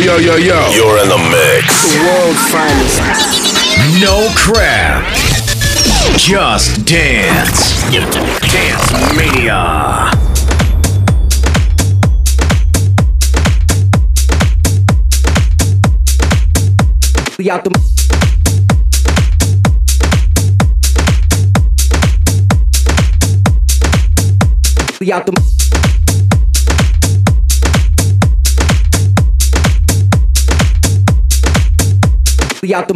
Yo. You're in the mix. The world's finest. No crap. Just dance. Dance Mania. We out the... We out the... We out the...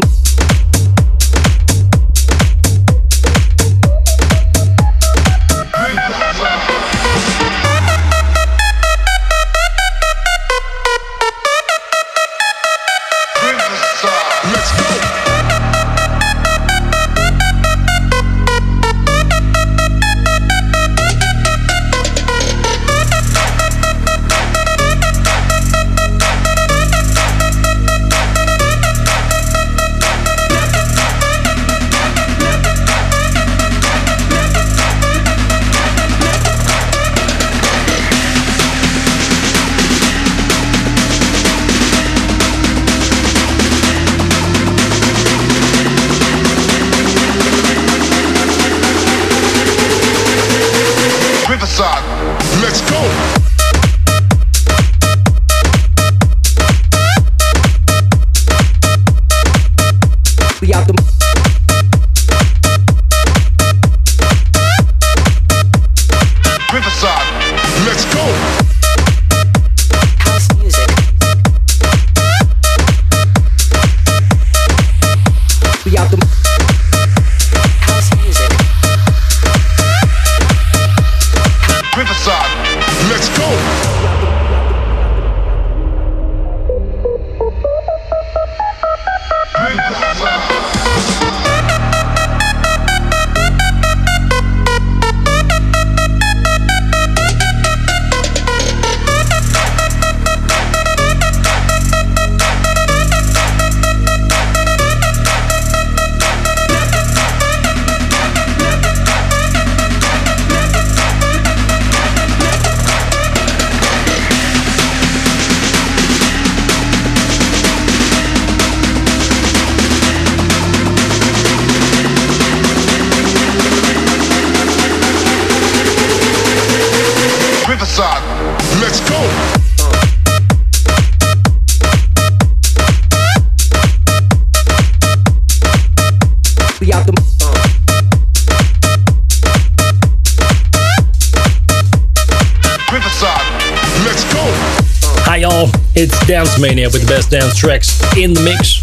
Dance Mania with the best dance tracks in the mix.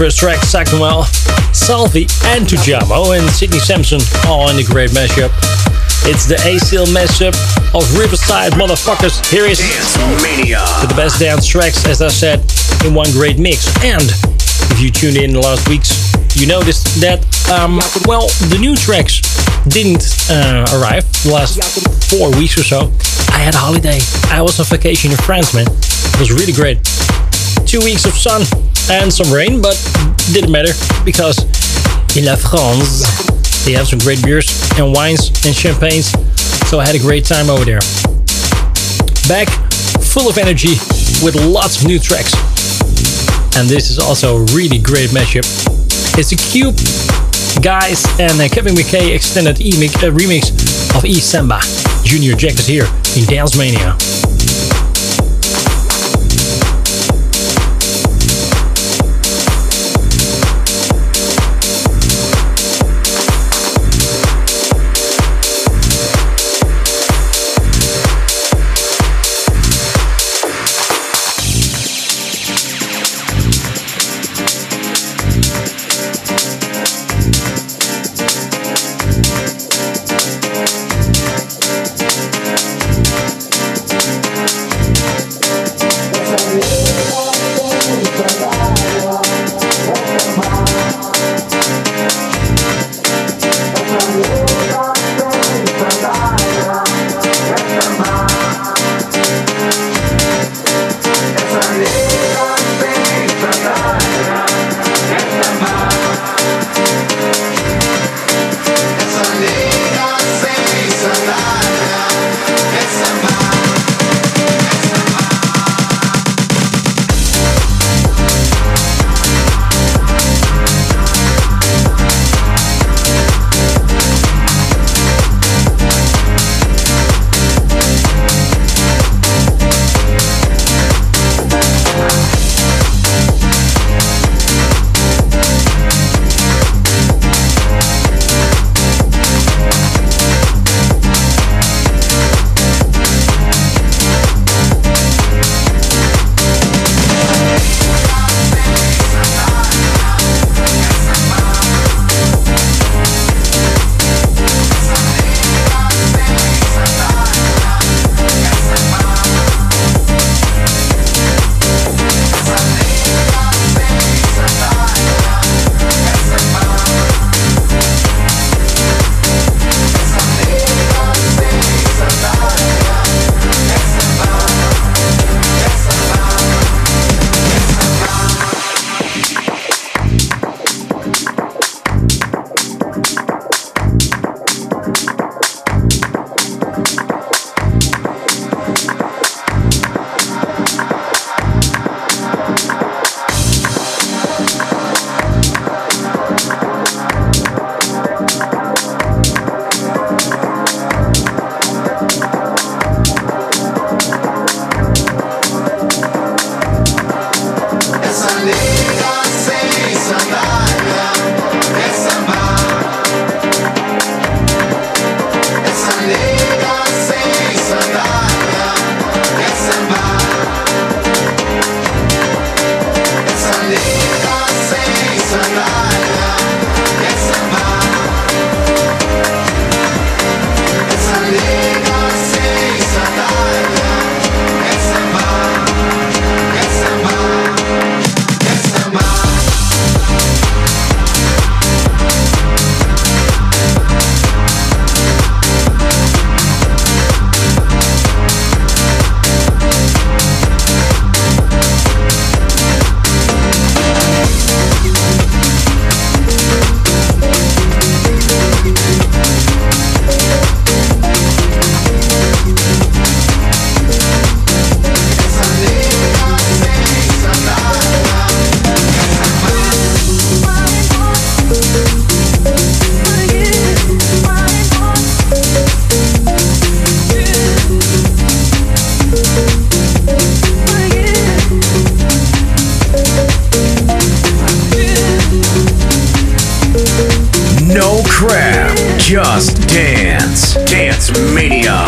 First track, Sackwell, Salvi and Tujamo and Sydney Samson all in a great mashup. It's the ACL mashup of Riverside motherfuckers. Here is Dance Mania with the best dance tracks, as I said, in one great mix. And if you tuned in the last weeks, you noticed that, well, the new tracks didn't arrive the last 4 weeks or so. I had a holiday. I was on vacation in France, man. It was really great. 2 weeks of sun and some rain, but didn't matter because in La France they have some great beers and wines and champagnes, so I had a great time over there. Back full of energy with lots of new tracks, and this is also a really great mashup. It's the Cube Guys and Kevin McKay extended remix of E-Samba. Junior Jack is here in Dance Mania. Just Dance. Dance Mania.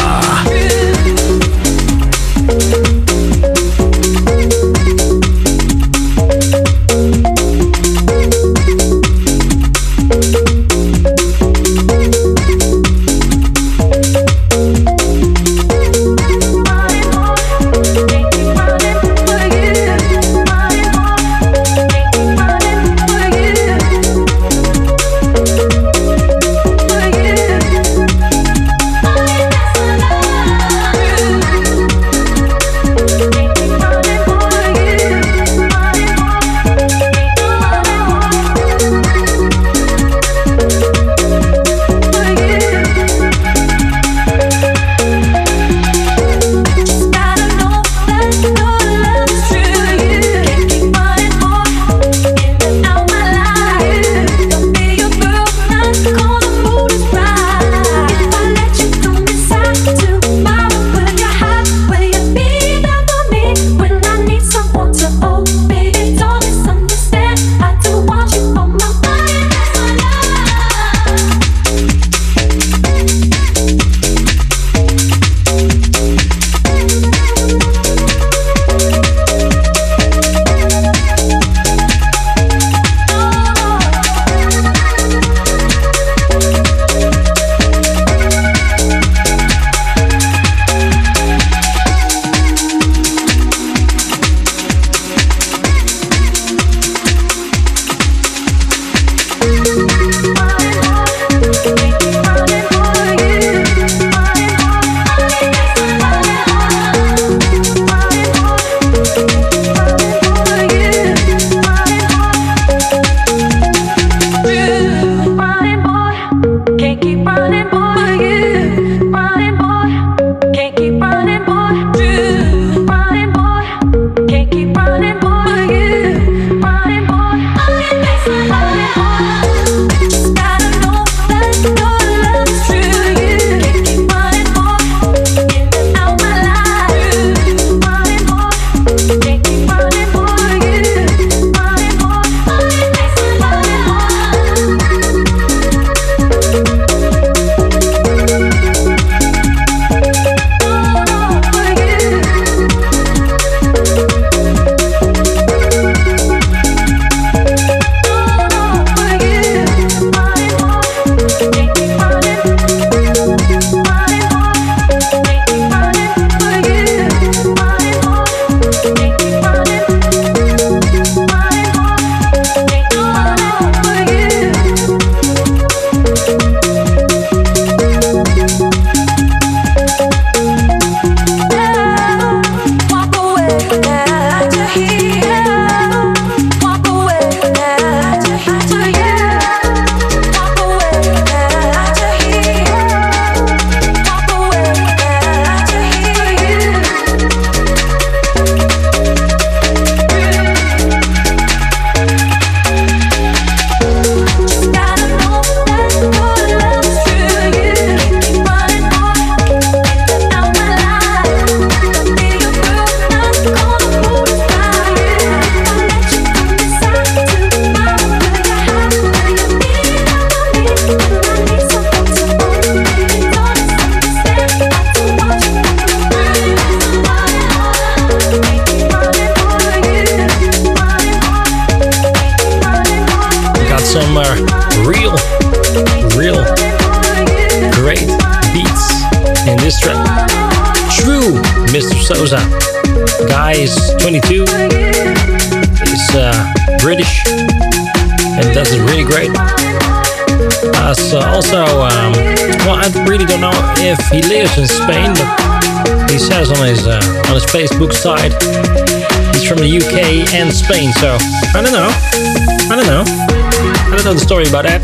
Spain, so I don't know the story about that,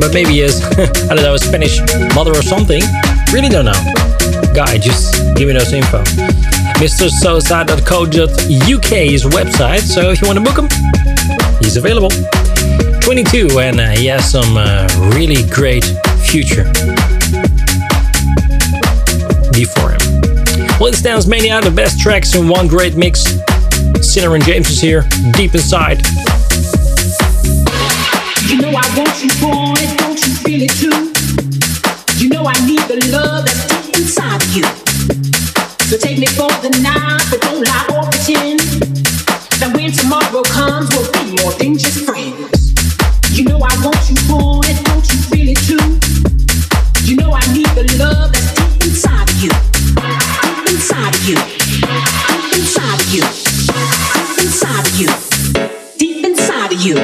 but maybe he is I don't know, a Spanish mother or something, really don't know. Guy, just give me those info. MrSosa.co.uk is his website, so if you want to book him, he's available. 22 and he has some really great future before him. Well, it's Dance Mania, the best tracks in one great mix. Cinnarin James is here, deep inside. You know I want you, boy, don't you feel it too? know I need the love that's deep inside of you. So take me for the night, but don't lie or pretend that when tomorrow comes, we'll be more than just friends. You know I want you for it, don't you really too? You know I need the love that's deep inside of you, deep inside of you, deep inside of you, deep inside of you, deep inside of you. Deep inside of you.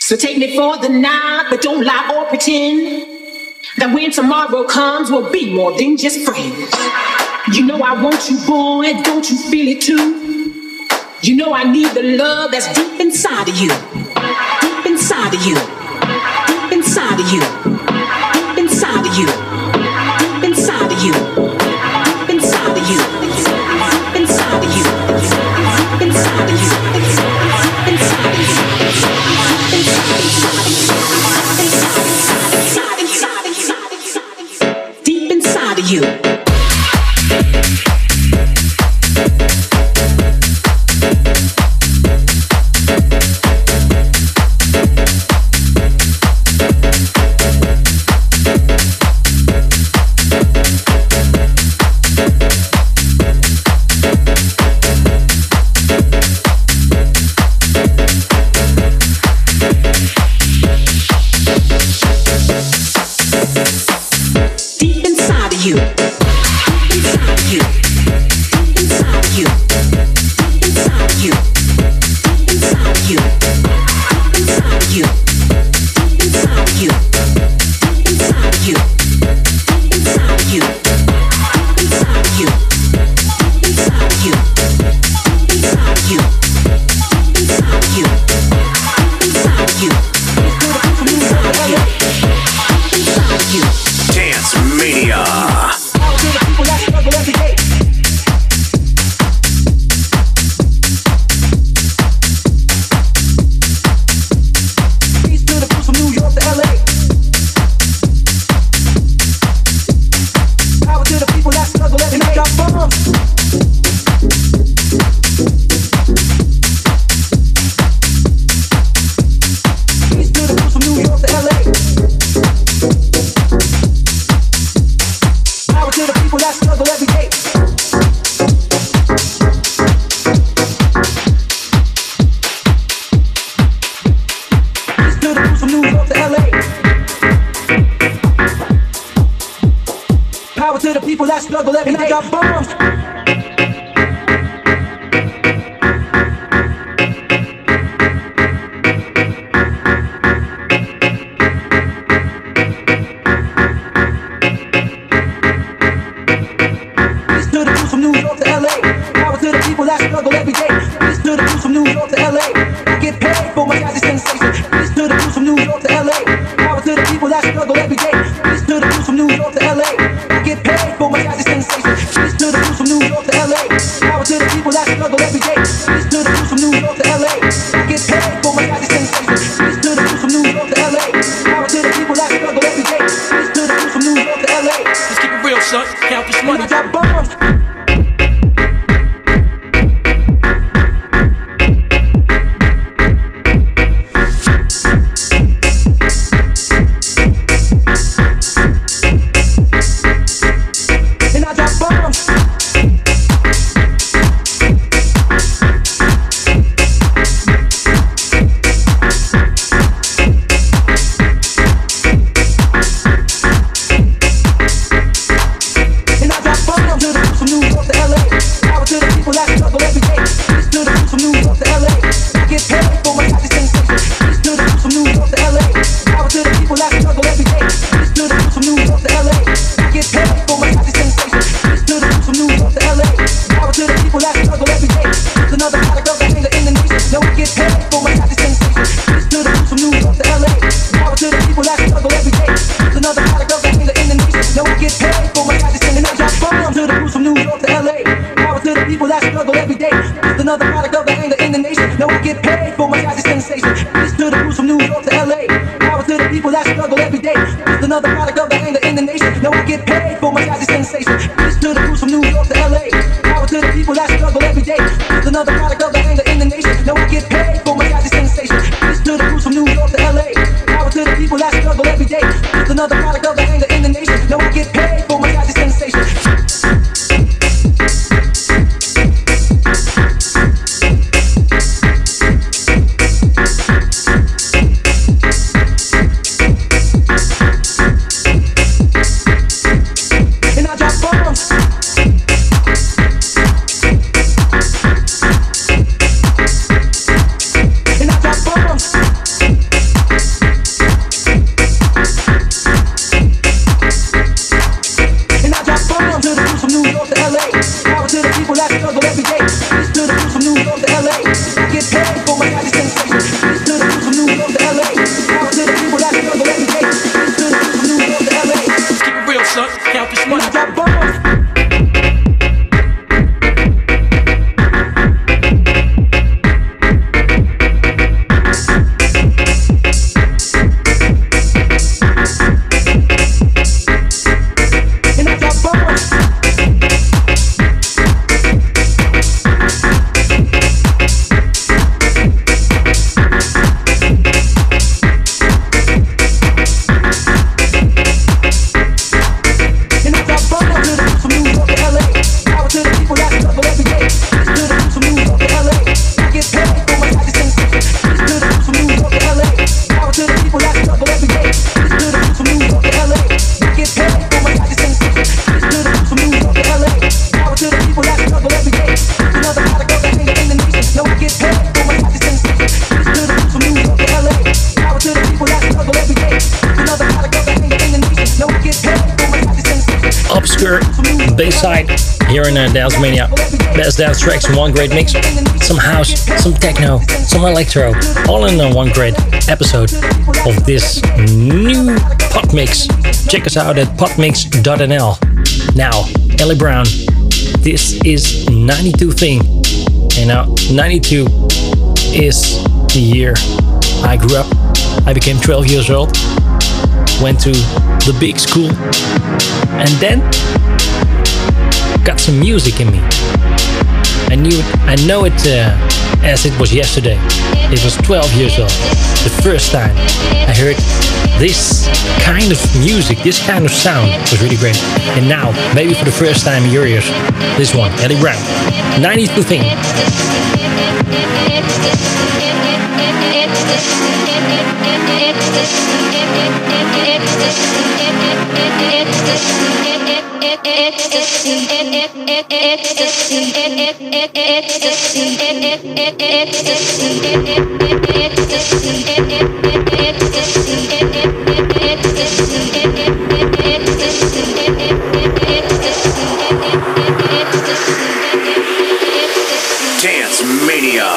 So take me for the night, but don't lie or pretend that when tomorrow comes, we'll be more than just friends. You know I want you, boy, don't you feel it too? You know I need the love that's deep inside of you, deep inside of you, deep inside of you, deep inside of you, deep inside of you, deep inside of you, deep inside of you, deep inside of you. Deep inside of you. another product of the anger in the nation. No, I get paid for my guys' sensation. Peace to the crews from New York to LA. Power to the people that struggle every day. Another product of the anger in the nation. No, I get paid for my guys' sensation. Peace to the crews from New York to LA. Power to the people that struggle every day. Another product of the anger in the nation. No, I get paid for my guys' sensation. Here in Dance Mania, best dance tracks in one great mix. Some house, some techno, some electro, all in one great episode of this new PodMix. Check us out at podmix.nl. Now, Ellie Brown, this is 92 thing. And now, 92 is the year I grew up. I became 12 years old, went to the big school, and then got some music in me. I know it as it was yesterday. It was 12 years old. The first time I heard this kind of music, this kind of sound was really great. And now, maybe for the first time in your ears, this one, Ellie Brown, 92 thing. Dance Mania.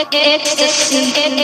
Ecstasy.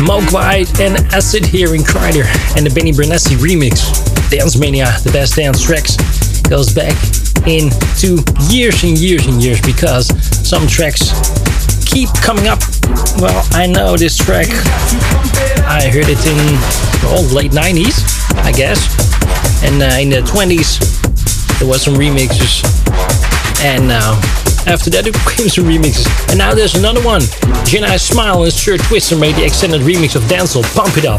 Mogwai en Acid here in Crider. En de Benny Benassi remix. Dance Mania, the best dance tracks. Goes back in to years and years and years. Because some tracks keep coming up. Well, I know this track. I heard it in late 90s, I guess. And in the 20s, there was some remixes. And now... After that, it became some remixes. And now there's another one. Jenna Smile and Sir Twister made the extended remix of Dancehall Pump It Up.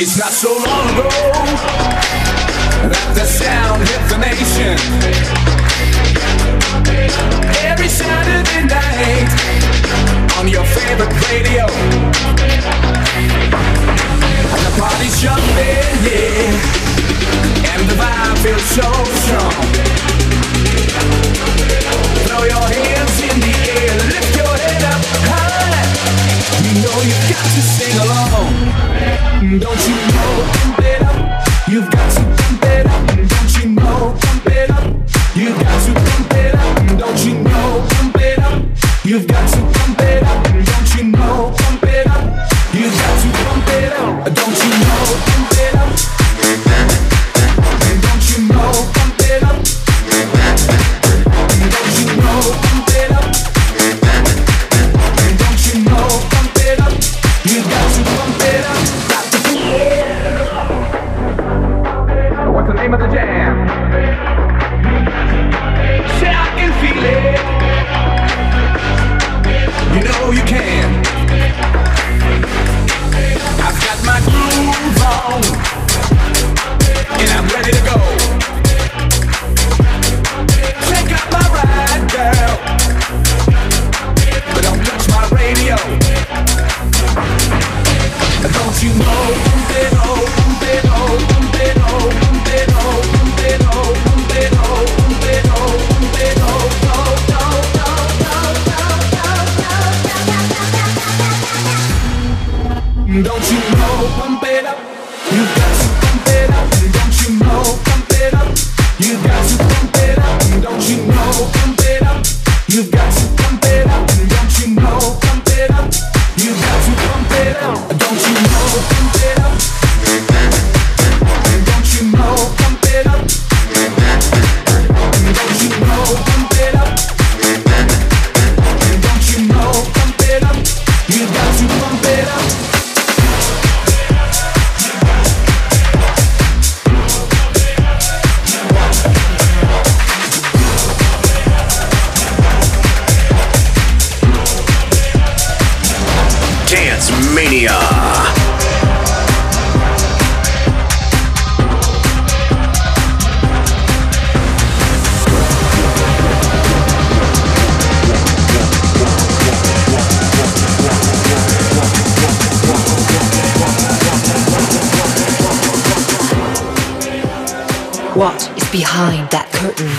It's not so long ago that the sound hit the nation. Every Saturday night on your favorite radio. And the party's jumping, yeah. And the vibe feels so strong. Throw your hands in the air, lift your head up high. You know you've got to sing along. Don't you know, pump it up. You've got to pump it up. Don't you know, pump it up. You've got to pump it up. Don't you know, pump it up. You've got to pump it up. Don't you know, pump it up. You've got to pump it up. Don't you know, pump it up. Don't you know, pump it up. Don't you know, pump it up. Don't you know, pump it up. You got to pump it up. Got to pump it up. What's the name of the jam? Say I can feel it. You know you can. I've got my groove on, and I'm ready to go. Check out my ride, girl, but don't touch my radio. Don't you know, pump it up, pump it up, pump it up, pump it up, pump it up, pump it up, pump it up, pump it up, pump it up. Don't you know, pump it up. You got to pump it up. Don't you know, pump it up. You got to pump it up. Don't you know, pump it up. You got to pump it up. Don't you know, pump it up. You got to pump it up. Don't you know, pump it up. Don't you know, pump it up. Don't you know, pump it up. Don't you know, pump it up. You got to pump it up. What is behind that curtain?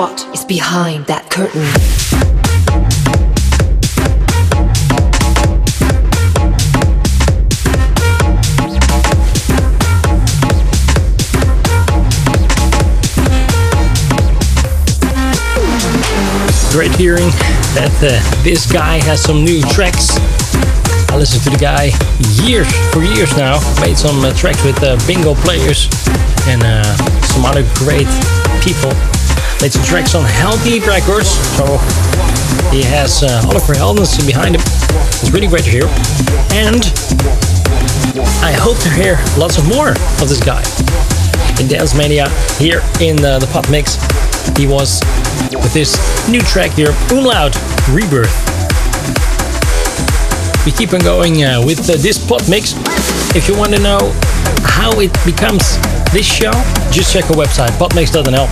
What is behind that curtain? great hearing that this guy has some new tracks. I listened to the guy for years now. Made some tracks with Bingo Players and some other great people. Made some tracks on Healthy Records. So he has Oliver Heldens behind him. It's really great to hear. And I hope to hear lots of more of this guy in Dance Mania here in the Pop Mix. He was with this new track here, Umlaut, Rebirth. We keep on going with this Pop Mix. If you want to know how it becomes this show, just check our website, PodMix.nl.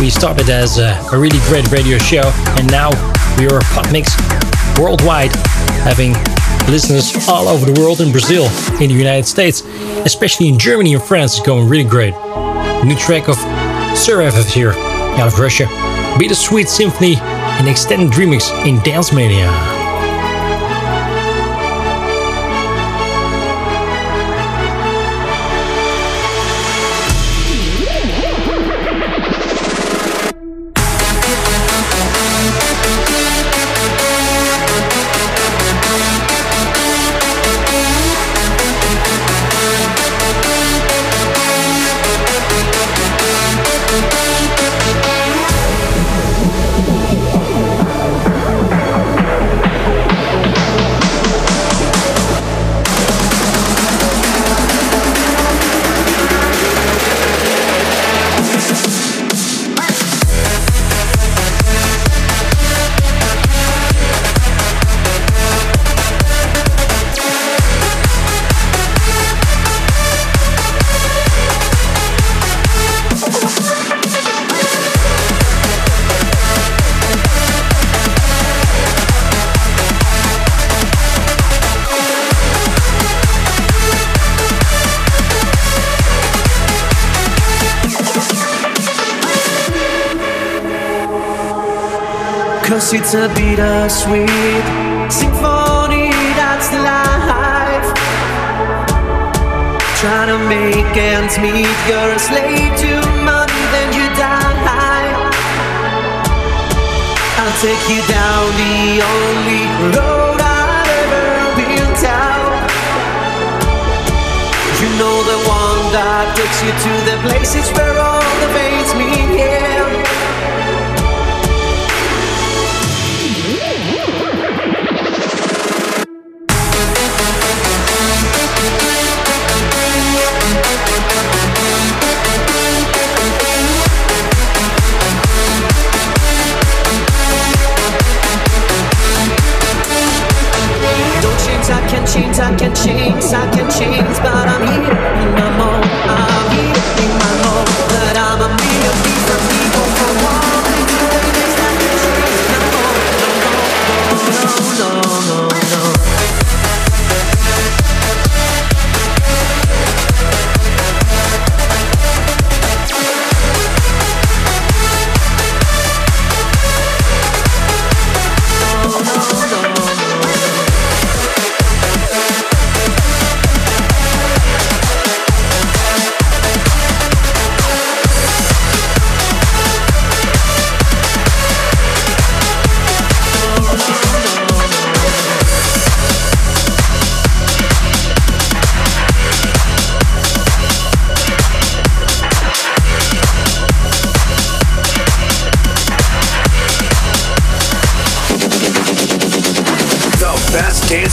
We started as a really great radio show, and now we are a Pop Mix worldwide, having listeners all over the world, in Brazil, in the United States, especially in Germany and France. It's going really great. New track of Survivors here out of Russia, Bitter Sweet Symphony, an extended remix in Dance Mania. It's a bittersweet symphony, that's life. Trying to make ends meet, you're a slave to money, then you die. I'll take you down the only road I've ever built out. You know the one that takes you to the places where all the fates meet, yeah. I can change, but I'm here in my home. I'm here in my home, but I'm a million different people for one. There's things I can change, no.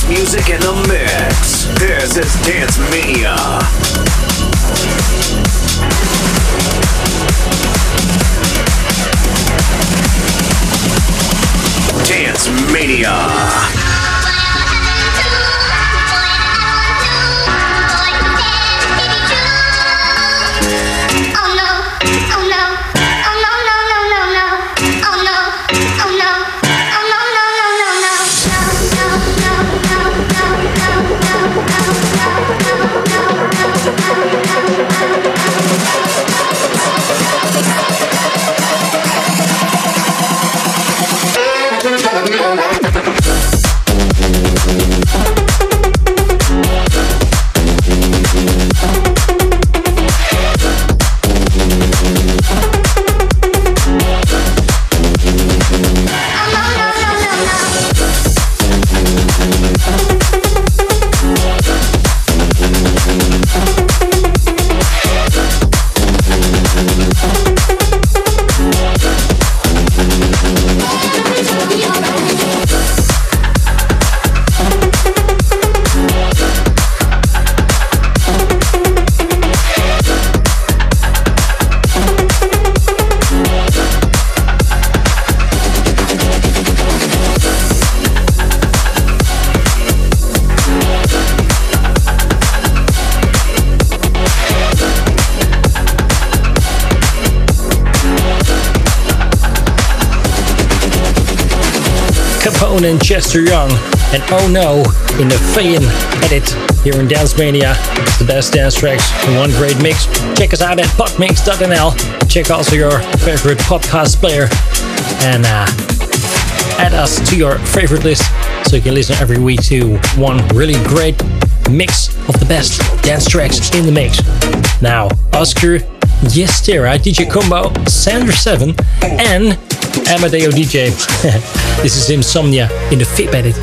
Music in the mix. This is Dance Mania. Capone en Chester Young. En Oh No in de Fein Edit here in Dance Mania. It's the best dance tracks in one great mix. Check us out at PodMix.nl. Check also your favorite podcast player. And add us to your favorite list so you can listen every week to one really great mix of the best dance tracks in the mix. Now, Oscar Yestera, DJ Combo, Sander Seven, and Amadeo DJ. This is Insomnia in the Fit Edit.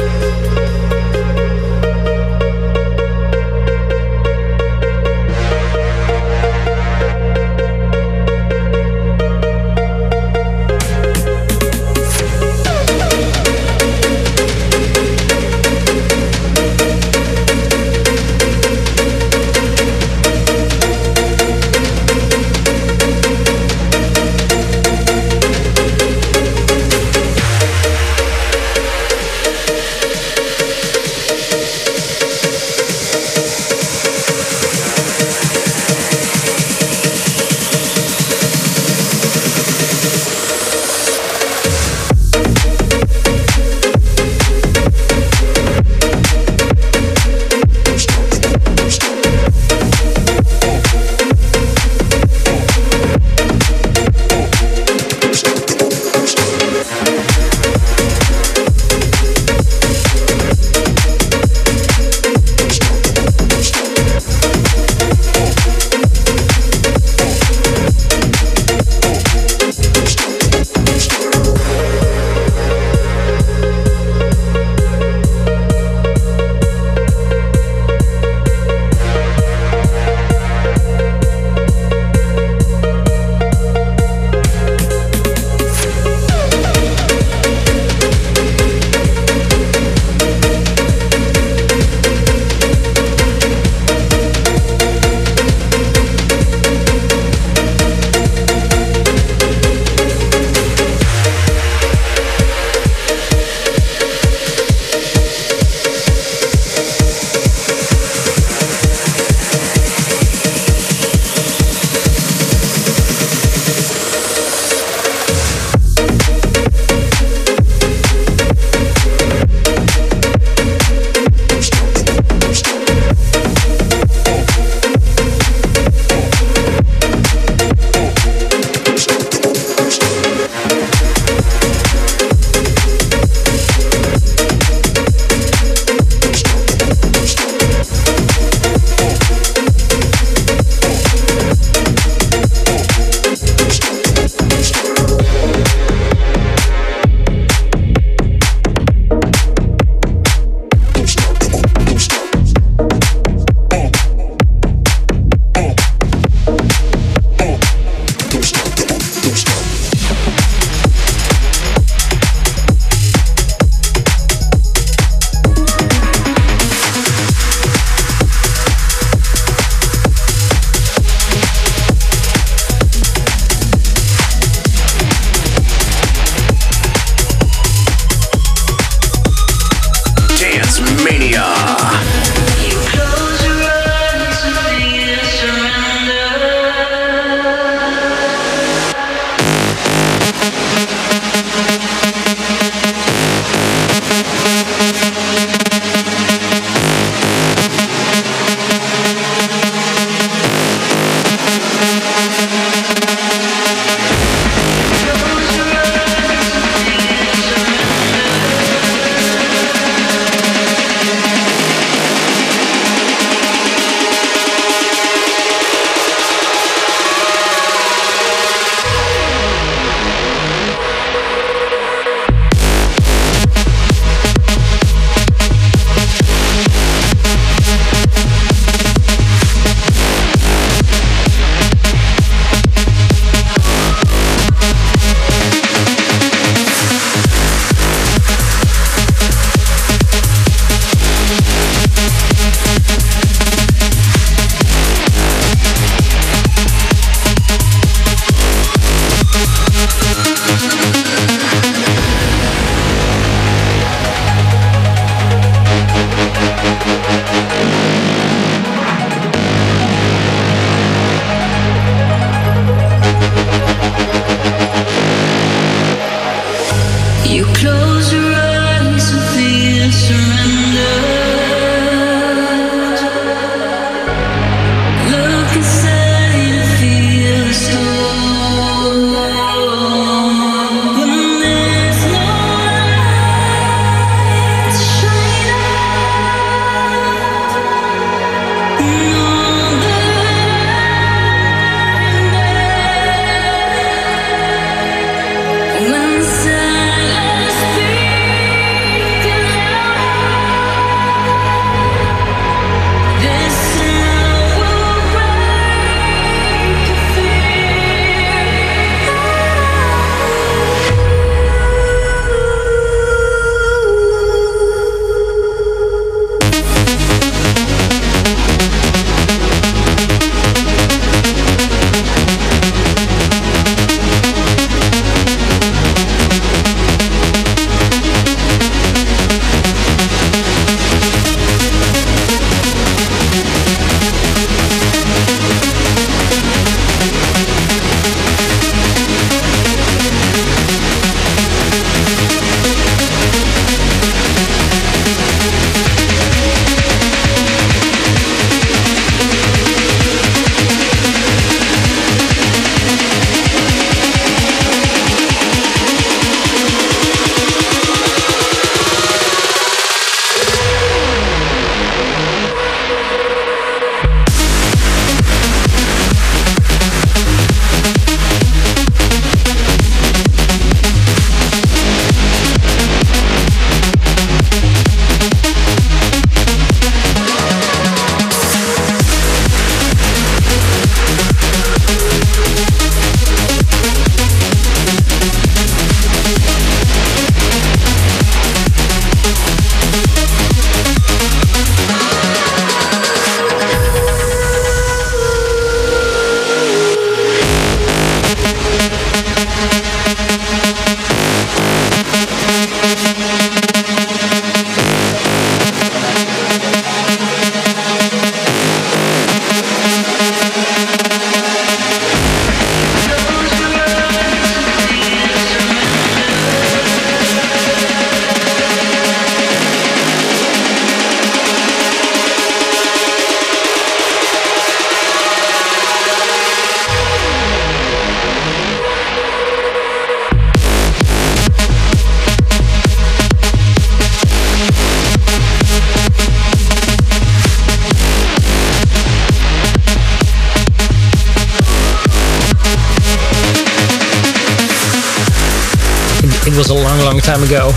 It was a long time ago.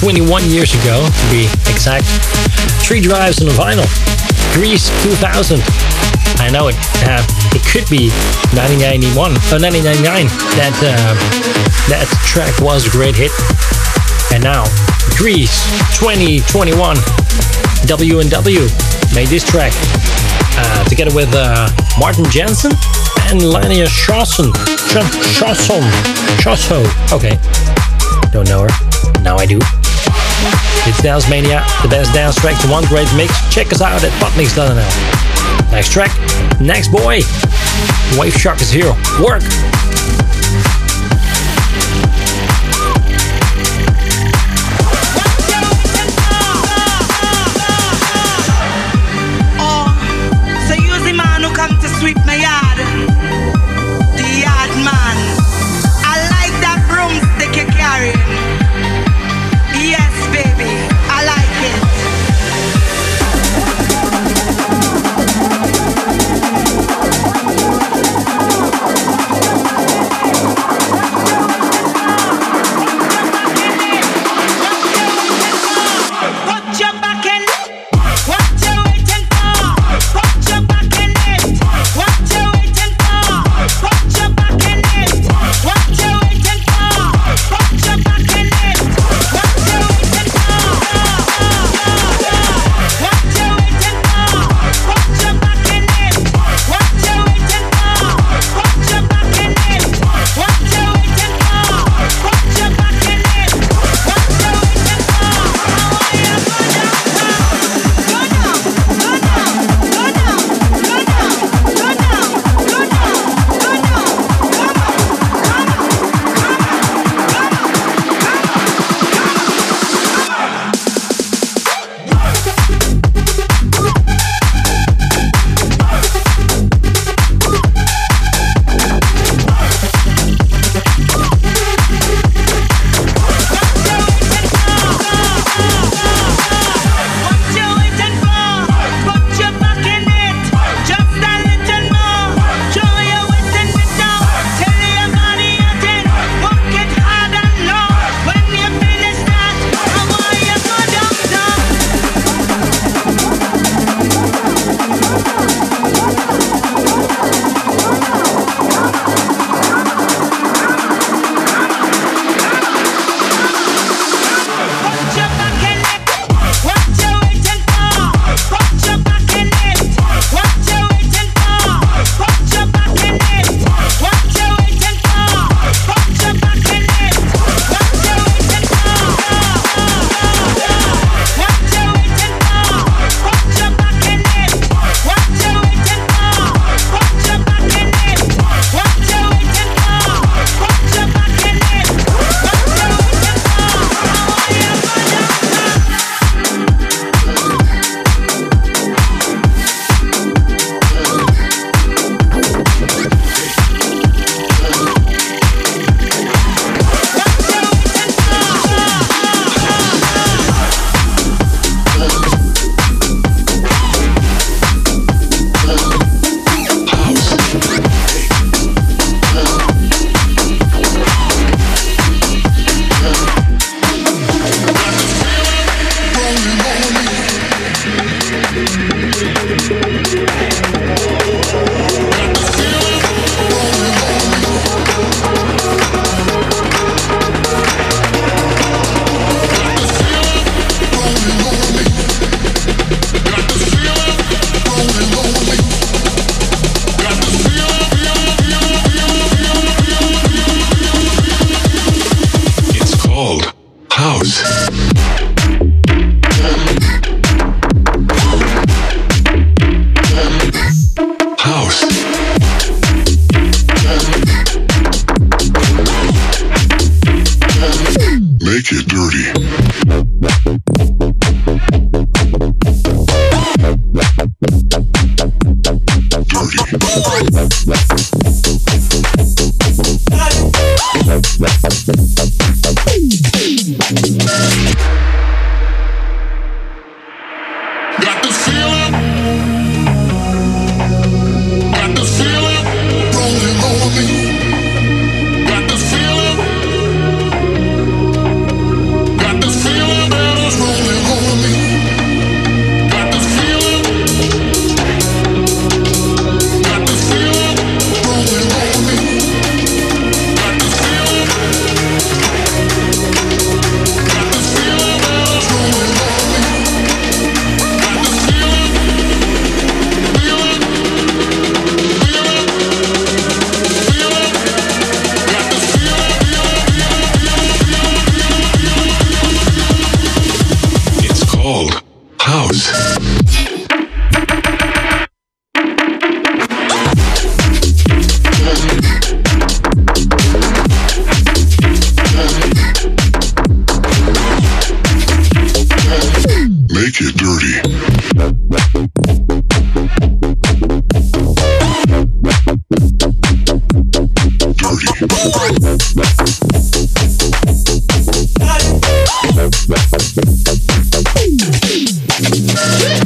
21 years ago, to be exact. 3 drives on a vinyl. Greece 2000. I know it could be 1991 or 1999. That track was a great hit. And now, Greece 2021. W&W made this track together with Martin Jensen and Lania Shawson. Okay. Don't know her. Now I do. It's Dance Mania, the best dance track to one great mix. Check us out at PodMix.nl. Next track, next boy. Wave Shark is here. Work. make it dirty.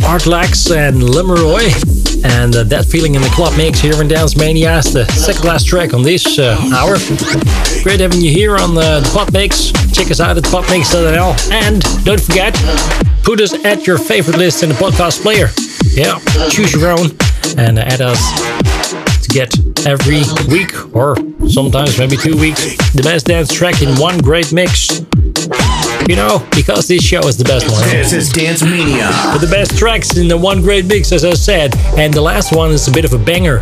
Artlax and Lemeroy. And That Feeling in the Club Mix here in Dance Mania is the second last track on this hour. Great having you here on the Club Mix. Check us out at podmix.nl. And don't forget, put us at your favorite list in the podcast player. Yeah, choose your own and add us to get every week or sometimes maybe 2 weeks the best dance track in one great mix. You know, because this show is the best one. This is Dance Mania. But the best tracks in the one great mix, as I said. And the last one is a bit of a banger.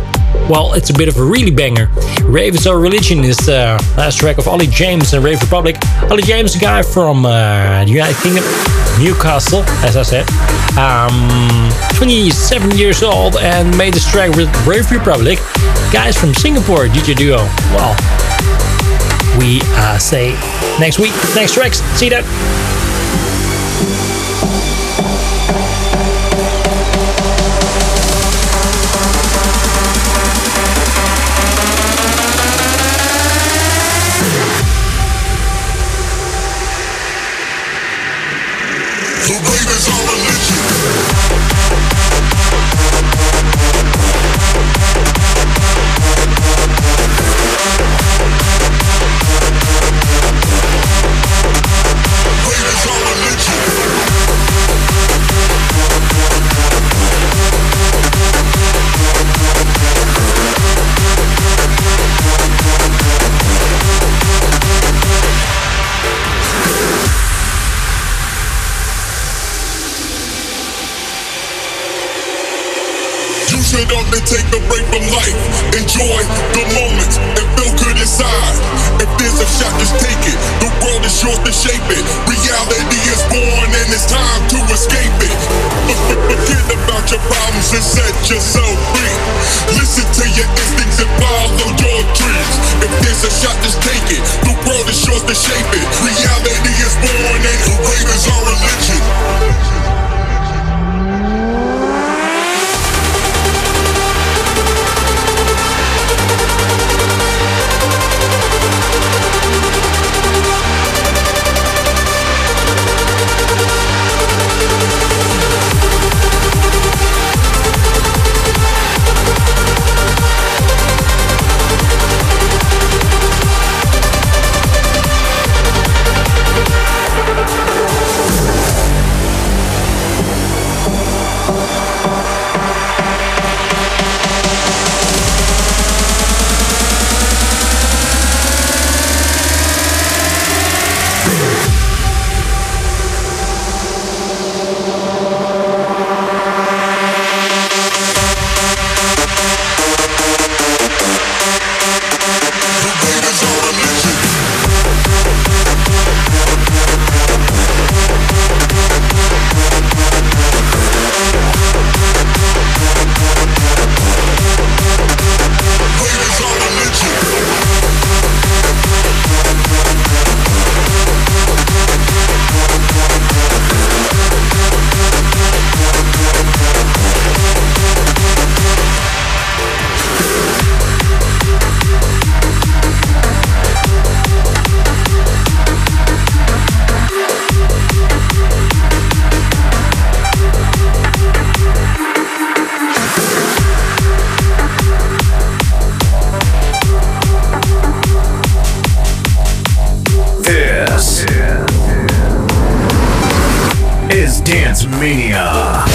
Well, it's a bit of a really banger. Rave Is Our Religion is the last track of Ollie James and Rave Republic. Ollie James, a guy from the United Kingdom, Newcastle, as I said. 27 years old and made this track with Rave Republic. Guys from Singapore, DJ Duo. Wow. We say next week, next tracks. See you then. And take the break from life. Enjoy the moment and feel good inside. If there's a shot, just take it. The world is yours to shape it. Reality is born and it's time to escape it. Forget about your problems and set yourself free. Listen to your instincts and follow your dreams. If there's a shot, just take it. The world is yours to shape it. Reality is born and the rave is our religion. Dance Mania.